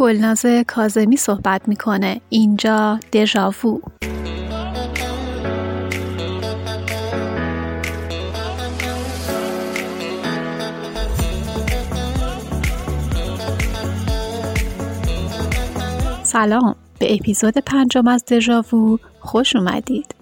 گلناز کاظمی صحبت میکنه. اینجا دژاوو. سلام، به اپیزود 5 از دژاوو خوش اومدید.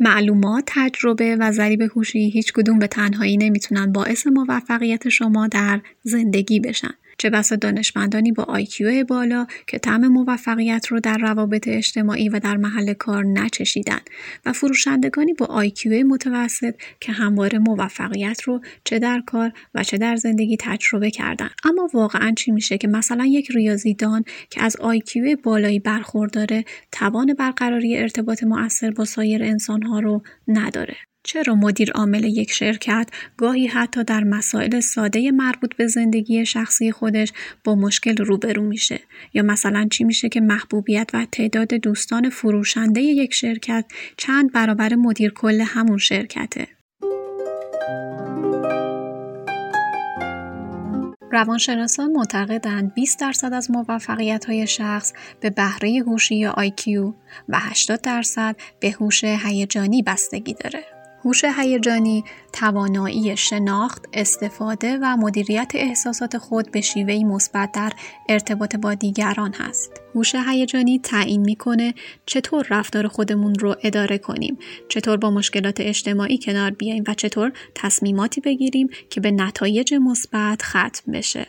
معلومات، تجربه و ذریب هوشی هیچ کدوم به تنهایی نمیتونن باعث موفقیت شما در زندگی بشن. چه بسا دانشمندانی با IQ بالا که طعم موفقیت رو در روابط اجتماعی و در محل کار نچشیدن و فروشندگانی با IQ متوسط که همواره موفقیت رو چه در کار و چه در زندگی تجربه کردن. اما واقعاً چی میشه که مثلا یک ریاضیدان که از IQ بالایی برخورداره توان برقراری ارتباط مؤثر با سایر انسانها رو نداره؟ چرا مدیر عامل یک شرکت گاهی حتی در مسائل ساده مربوط به زندگی شخصی خودش با مشکل روبرو میشه؟ یا مثلا چی میشه که محبوبیت و تعداد دوستان فروشنده یک شرکت چند برابر مدیر کل همون شرکته؟ روانشناسان معتقدند 20% از موفقیت‌های شخص به بهره هوشی یا IQ و 80% به هوش هیجانی بستگی داره. هوش هیجانی توانایی شناخت، استفاده و مدیریت احساسات خود به شیوهی مثبت در ارتباط با دیگران هست. هوش هیجانی تعیین میکنه چطور رفتار خودمون رو اداره کنیم، چطور با مشکلات اجتماعی کنار بیاییم و چطور تصمیماتی بگیریم که به نتایج مثبت ختم بشه.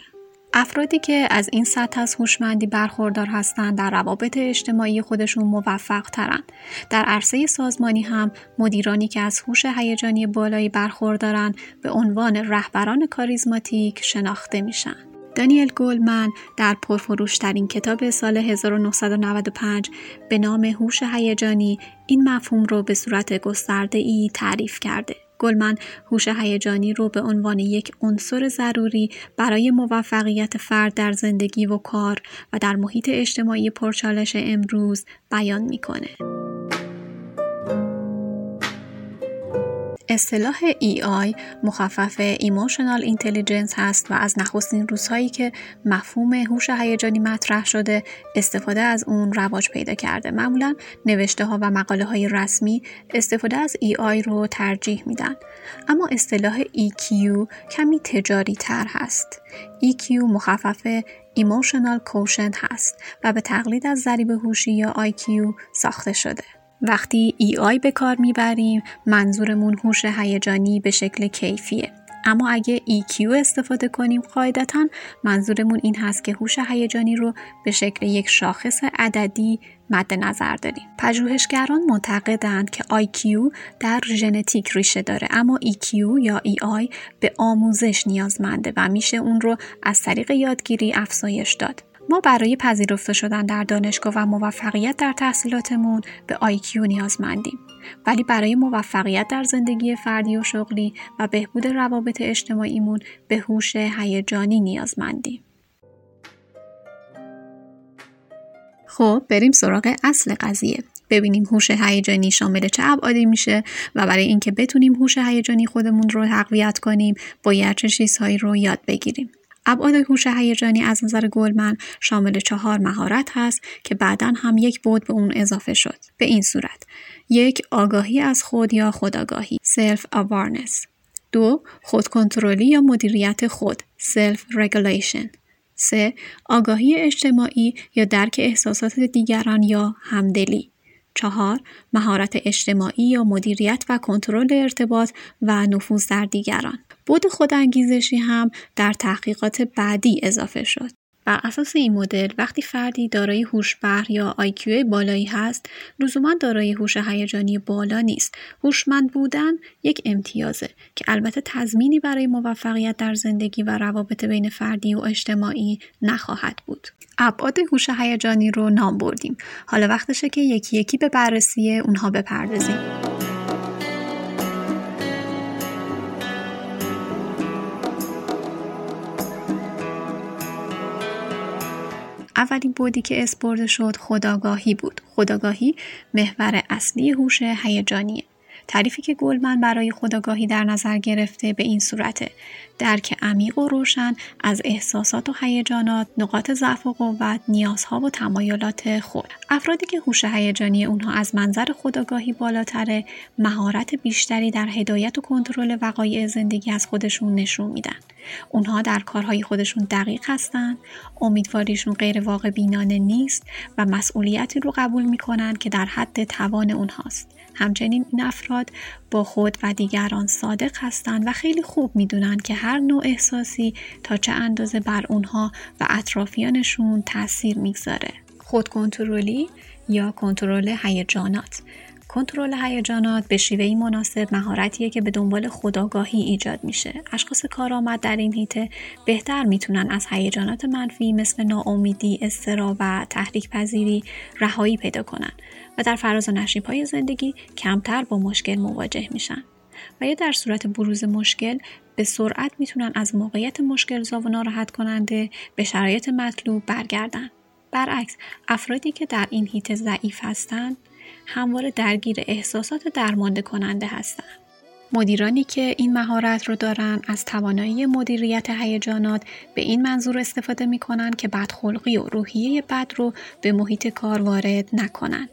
افرادی که از این سطح از هوشمندی برخوردار هستند در روابط اجتماعی خودشون موفق ترن. در عرصه سازمانی هم مدیرانی که از هوش هیجانی بالایی برخوردارن به عنوان رهبران کاریزماتیک شناخته میشن. دانیل گولمن در پرفروشترین کتاب سال 1995 به نام هوش هیجانی این مفهوم رو به صورت گسترده‌ای تعریف کرده. گلمن هوش هیجانی رو به عنوان یک عنصر ضروری برای موفقیت فرد در زندگی و کار و در محیط اجتماعی پرچالش امروز بیان میکنه. اصطلاح EI مخفف Emotional Intelligence هست و از نخستین روزهایی که مفهوم هوش هیجانی مطرح شده استفاده از اون رواج پیدا کرده. معمولا نوشته ها و مقاله های رسمی استفاده از EI رو ترجیح میدن، اما اصطلاح EQ کمی تجاری تر هست. EQ مخفف Emotional Quotient هست و به تقلید از ضریب هوشی یا IQ ساخته شده. وقتی EI به کار میبریم منظورمون هوش هیجانی به شکل کیفیه، اما اگه EQ استفاده کنیم قاعدتاً منظورمون این هست که هوش هیجانی رو به شکل یک شاخص عددی مد نظر داریم. پژوهشگران معتقدند که IQ در ژنتیک ریشه داره، اما EQ یا EI به آموزش نیازمنده و میشه اون رو از طریق یادگیری افزایش داد. ما برای پذیرفته شدن در دانشگاه و موفقیت در تحصیلاتمون به IQ نیازمندیم، ولی برای موفقیت در زندگی فردی و شغلی و بهبود روابط اجتماعیمون به هوش هیجانی نیازمندیم. خب بریم سراغ اصل قضیه، ببینیم هوش هیجانی شامل چه ابعادی میشه و برای اینکه بتونیم هوش هیجانی خودمون رو تقویت کنیم باید چه چیزهایی رو یاد بگیریم. ابعاد هوش هیجانی از نظر گلمن شامل 4 مهارت هست که بعداً هم یک بعد به اون اضافه شد. به این صورت: 1. آگاهی از خود یا خودآگاهی (self awareness)، 2. خودکنترلی یا مدیریت خود (self regulation)، 3. آگاهی اجتماعی یا درک احساسات دیگران یا همدلی، 4. مهارت اجتماعی یا مدیریت و کنترل ارتباط و نفوذ در دیگران. بود خودانگیزشی هم در تحقیقات بعدی اضافه شد. بر اساس این مدل وقتی فردی دارای هوش بهر یا IQ بالایی هست لزوما دارای هوش هیجانی بالا نیست. هوشمند بودن یک امتیازه که البته تضمینی برای موفقیت در زندگی و روابط بین فردی و اجتماعی نخواهد بود. ابعاد هوش هیجانی رو نام بردیم، حالا وقتشه که یکی یکی به بررسی اونها بپردازیم. اولین بودی که اسپرده شد خودآگاهی بود. خودآگاهی محور اصلی هوش هیجانیه. تعریفی که گولمن برای خودآگاهی در نظر گرفته به این صورته: درک عمیق و روشن از احساسات و هیجانات، نقاط ضعف و قوت، نیازها و تمایلات خود. افرادی که هوش هیجانی اونها از منظر خودآگاهی بالاتره، مهارت بیشتری در هدایت و کنترل وقایع زندگی از خودشون نشون میدن. اونها در کارهای خودشون دقیق هستن، امیدواریشون غیر واقع بینانه نیست و مسئولیتی رو قبول میکنن که در حد توان اونهاست. همچنین این افراد با خود و دیگران صادق هستند و خیلی خوب میدونن که هر نوع احساسی تا چه اندازه بر اونها و اطرافیانشون تأثیر میگذاره. خود کنترلی یا کنترل هیجانات. کنترل هیجانات به شیوهی مناسب مهارتیه که به دنبال خودآگاهی ایجاد میشه. اشخاص کارآمد در این حیطه بهتر میتونن از هیجانات منفی مثل ناامیدی، اضطراب و تحریک پذیری رهایی پیدا کنن و در فراز و نشیب‌های زندگی کمتر با مشکل مواجه میشن و یا در صورت بروز مشکل به سرعت میتونن از موقعیت مشکل‌زا و ناراحت کننده به شرایط مطلوب برگردن. برعکس، افرادی که در این حیطه ضعیف هستن همواره درگیر احساسات درمانده کننده هستند. مدیرانی که این مهارت رو دارن از توانایی مدیریت هیجانات به این منظور استفاده می‌کنن که بدخلقی و روحیه بد رو به محیط کار وارد نکنند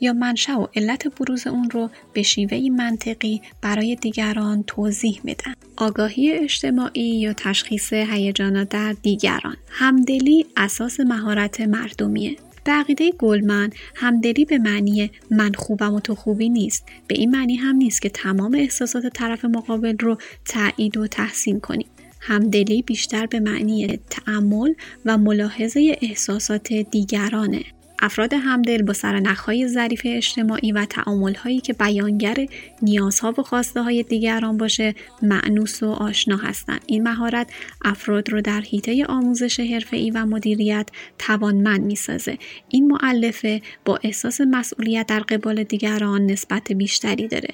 یا منشأ و علت بروز اون رو به شیوهی منطقی برای دیگران توضیح میدن. آگاهی اجتماعی یا تشخیص هیجانات در دیگران. همدلی اساس مهارت مردمیه. به عقیده گولمن، همدلی به معنی من خوبم و تو خوبی نیست. به این معنی هم نیست که تمام احساسات طرف مقابل رو تایید و تحسین کنیم. همدلی بیشتر به معنی تأمل و ملاحظه احساسات دیگرانه. افراد همدل با سرنخ‌های ظریف اجتماعی و تعامل‌هایی که بیانگر نیازها و خواسته‌های دیگران باشه، مأنوس و آشنا هستند. این مهارت افراد رو در حیطه آموزش حرفه‌ای و مدیریت توانمند می‌سازه. این مؤلفه با احساس مسئولیت در قبال دیگران نسبت بیشتری داره.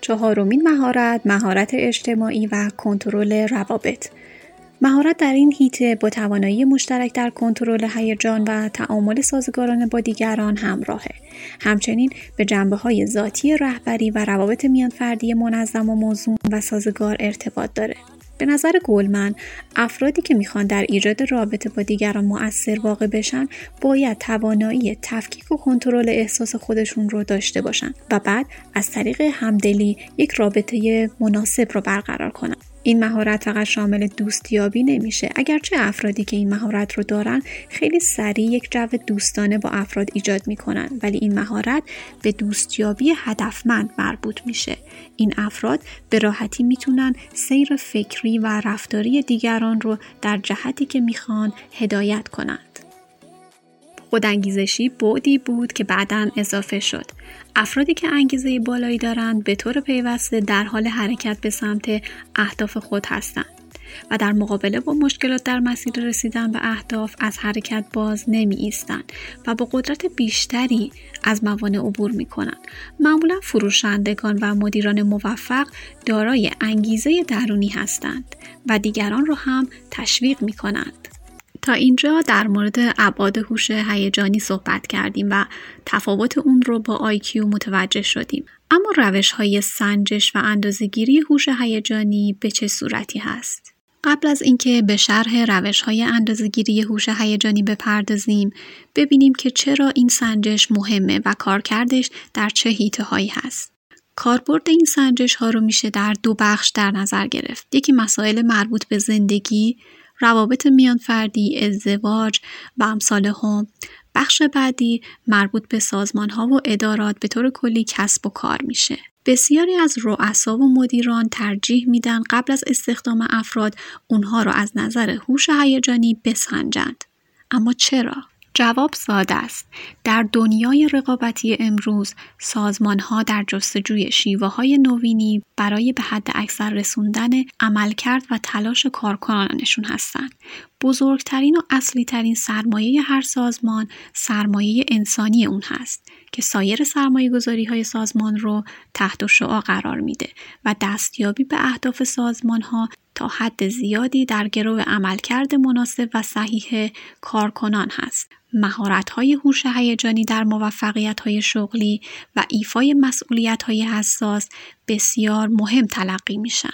چهارمین مهارت اجتماعی و کنترل روابط. مهارت در این حیطه با توانایی مشترک در کنترل هیجان و تعامل سازگارانه با دیگران همراهه. همچنین به جنبه‌های ذاتی رهبری و روابط میانفردی منظم و موزون و سازگار ارتباط داره. به نظر گولمن، افرادی که میخوان در ایجاد رابطه با دیگران مؤثر واقع بشن، باید توانایی تفکیک و کنترل احساس خودشون رو داشته باشن و بعد از طریق همدلی یک رابطه مناسب رو برقرار کنن. این مهارت فقط شامل دوستیابی نمیشه، اگرچه افرادی که این مهارت رو دارن خیلی سریع یک جو دوستانه با افراد ایجاد میکنن، ولی این مهارت به دوستیابی هدفمند مربوط میشه. این افراد به راحتی میتونن سیر فکری و رفتاری دیگران رو در جهتی که میخوان هدایت کنند. خودانگیزشی بعدی بود که بعداً اضافه شد. افرادی که انگیزه بالایی دارند به طور پیوسته در حال حرکت به سمت اهداف خود هستند و در مقابله با مشکلات در مسیر رسیدن به اهداف از حرکت باز نمی ایستند و با قدرت بیشتری از موانع عبور می کنند. معمولاً فروشندگان و مدیران موفق دارای انگیزه درونی هستند و دیگران را هم تشویق می کنند. تا اینجا در مورد ابعاد هوش هیجانی صحبت کردیم و تفاوت اون رو با آیکیو متوجه شدیم. اما روش‌های سنجش و اندازه‌گیری هوش هیجانی به چه صورتی هست؟ قبل از اینکه به شرح روش‌های اندازه‌گیری هوش هیجانی بپردازیم، ببینیم که چرا این سنجش مهمه و کارکردش در چه حیطه‌هایی هست. کاربرد این سنجش ها رو میشه در دو بخش در نظر گرفت. یکی مسائل مربوط به زندگی، روابط میان فردی، ازدواج و امثال هم. بخش بعدی مربوط به سازمان‌ها و ادارات، به طور کلی کسب و کار میشه. بسیاری از رؤسا و مدیران ترجیح میدن قبل از استخدام افراد اونها رو از نظر هوش هیجانی بسنجند. اما چرا؟ جواب ساده است. در دنیای رقابتی امروز، سازمان‌ها در جستجوی شیوه‌های نوینی برای به حد اکثر رسوندن عملکرد و تلاش کارکنانشون هستند. بزرگترین و اصلی‌ترین سرمایه هر سازمان، سرمایه انسانی اون هست که سایر سرمایه‌گذاری‌های سازمان رو تحت شعاع قرار میده و دستیابی به اهداف سازمان‌ها تا حد زیادی در گرو عملکرد مناسب و صحیح کارکنان هست. مهارت‌های هوش هیجانی در موفقیت‌های شغلی و ایفای مسئولیت‌های حساس بسیار مهم تلقی میشن.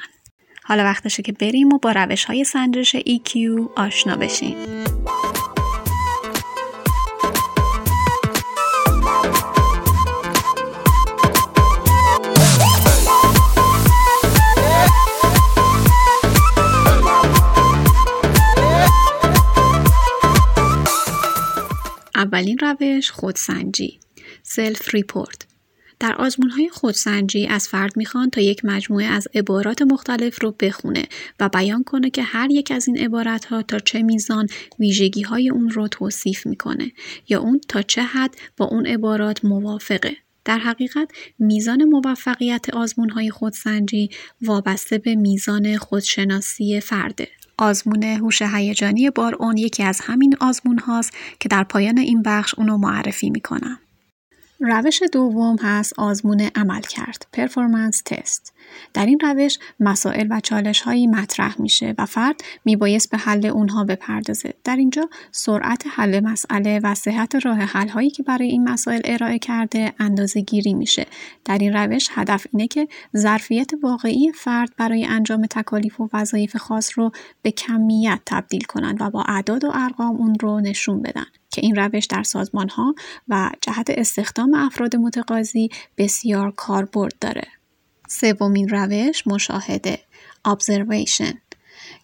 حالا وقتشه که بریم و با روش‌های سنجش EQ آشنا بشیم. اولین روش، خودسنجی، سلف ریپورت. در آزمون‌های خودسنجی از فرد می‌خوان تا یک مجموعه از عبارات مختلف رو بخونه و بیان کنه که هر یک از این عبارات‌ها تا چه میزان ویژگی‌های اون رو توصیف می‌کنه یا اون تا چه حد با اون عبارات موافقه. در حقیقت میزان موفقیت آزمون‌های خودسنجی وابسته به میزان خودشناسی فرده. آزمون هوش هیجانی بارون یکی از همین آزمون هاست که در پایان این بخش اونو معرفی میکنم. روش دوم هست آزمون عملکرد، پرفورمنس تست. در این روش مسائل و چالش هایی مطرح میشه و فرد میبایست به حل اونها بپردازه. در اینجا سرعت حل مسئله و صحت راه حل هایی که برای این مسائل ارائه کرده اندازه گیری میشه. در این روش هدف اینه که ظرفیت واقعی فرد برای انجام تکالیف و وظایف خاص رو به کمیت تبدیل کنن و با اعداد و ارقام اون رو نشون بدن که این روش در سازمان‌ها و جهت استخدام افراد متقاضی بسیار کاربرد داره. سومین روش، مشاهده، observation،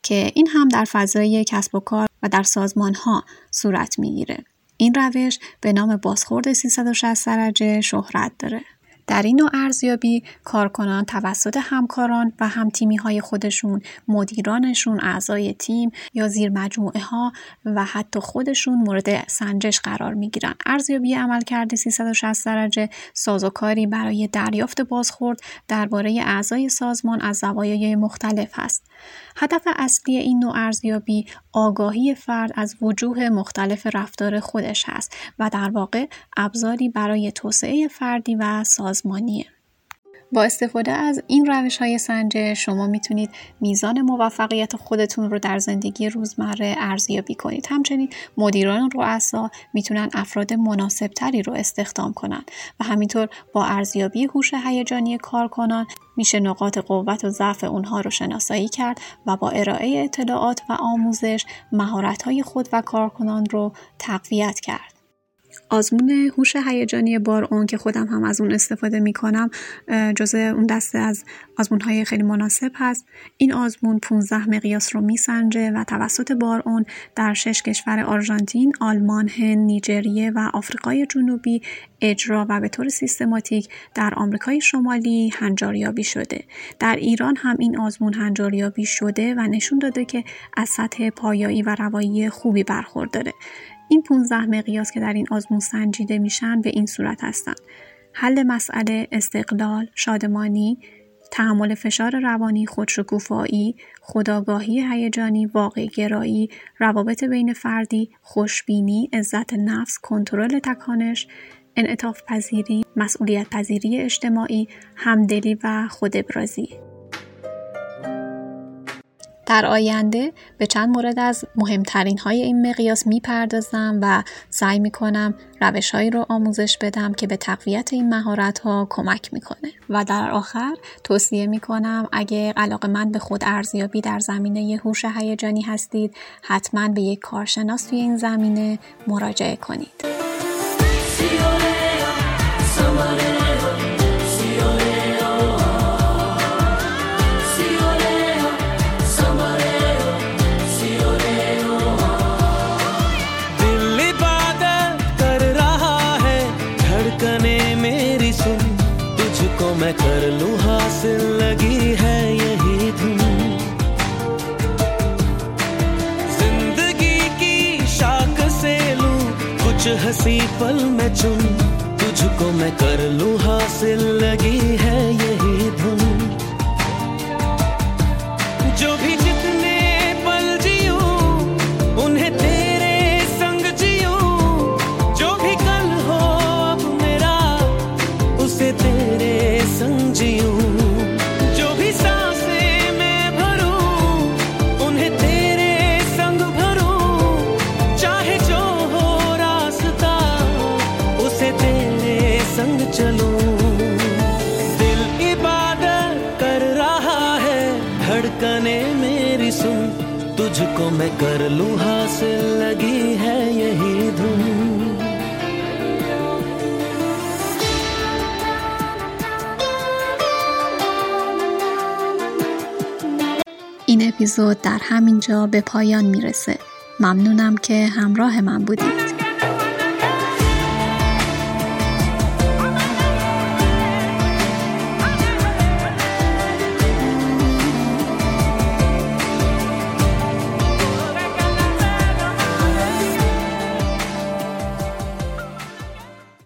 که این هم در فضای کسب و کار و در سازمان‌ها صورت می‌گیره. این روش به نام بازخورد 360 درجه شهرت داره. در این نوع ارزیابی کارکنان توسط همکاران و همتیمی‌های خودشون، مدیرانشون، اعضای تیم یا زیرمجموعه‌ها و حتی خودشون مورد سنجش قرار می‌گیرن. ارزیابی عملکرد 360 درجه سازوکاری برای دریافت بازخورد درباره اعضای سازمان از زوایای مختلف است. هدف اصلی این نوع ارزیابی آگاهی فرد از وجوه مختلف رفتار خودش است و در واقع ابزاری برای توسعه فردی و سازمانیه. با استفاده از این روش‌های سنجش شما میتونید میزان موفقیت خودتون رو در زندگی روزمره ارزیابی کنید. همچنین مدیران و رؤسا میتونن افراد مناسبتری رو استخدام کنن و همینطور با ارزیابی هوش هیجانی کارکنان میشه نقاط قوت و ضعف اونها رو شناسایی کرد و با ارائه اطلاعات و آموزش مهارت‌های خود و کارکنان رو تقویت کرد. آزمون هوش هیجانی بارون که خودم هم از اون استفاده میکنم جزء اون دسته از آزمون‌های خیلی مناسب هست. این آزمون 15 مقیاس رو میسنجه و توسط بارون در 6 کشور آرژانتین، آلمان، هند، نیجریه و آفریقای جنوبی اجرا و به طور سیستماتیک در آمریکای شمالی هنجاریابی شده. در ایران هم این آزمون هنجاریابی شده و نشون داده که از سطح پایایی و روایی خوبی برخورداره. این 15 مقیاس که در این آزمون سنجیده میشن به این صورت هستند: حل مسئله، استقلال، شادمانی، تحمل فشار روانی، خودشکوفایی، خودآگاهی هیجانی، واقع‌گرایی، روابط بین فردی، خوشبینی، عزت نفس، کنترل تکانش، انعطاف پذیری، مسئولیت پذیری اجتماعی، همدلی و خودابرازی. در آینده به چند مورد از مهمترین های این مقیاس میپردازم و سعی میکنم روش هایی رو آموزش بدم که به تقویت این مهارت ها کمک میکنه. و در آخر توصیه میکنم اگه علاقه‌مند به خود ارزیابی در زمینه هوش هیجانی هستید، حتما به یک کارشناس توی این زمینه مراجعه کنید. हंसी पल में चुन तुझको मैं कर लूं हासिल, लगी है यही धुन। जो भी जितने पल जियो उन्हें तेरे संग जियो, जो भी कल हो अब मेरा उसे तेरे संग जियो, जो भी सांसें मैं भरूं उन्हें तेरे संग भरूं, चाहे जो हो रास्ता उसे तेरे संग चलूं। तुझको मैं कर लूं हासिल, लगी है यही धुन। این اپیزود در همین جا به پایان میرسه. ممنونم که همراه من بودید.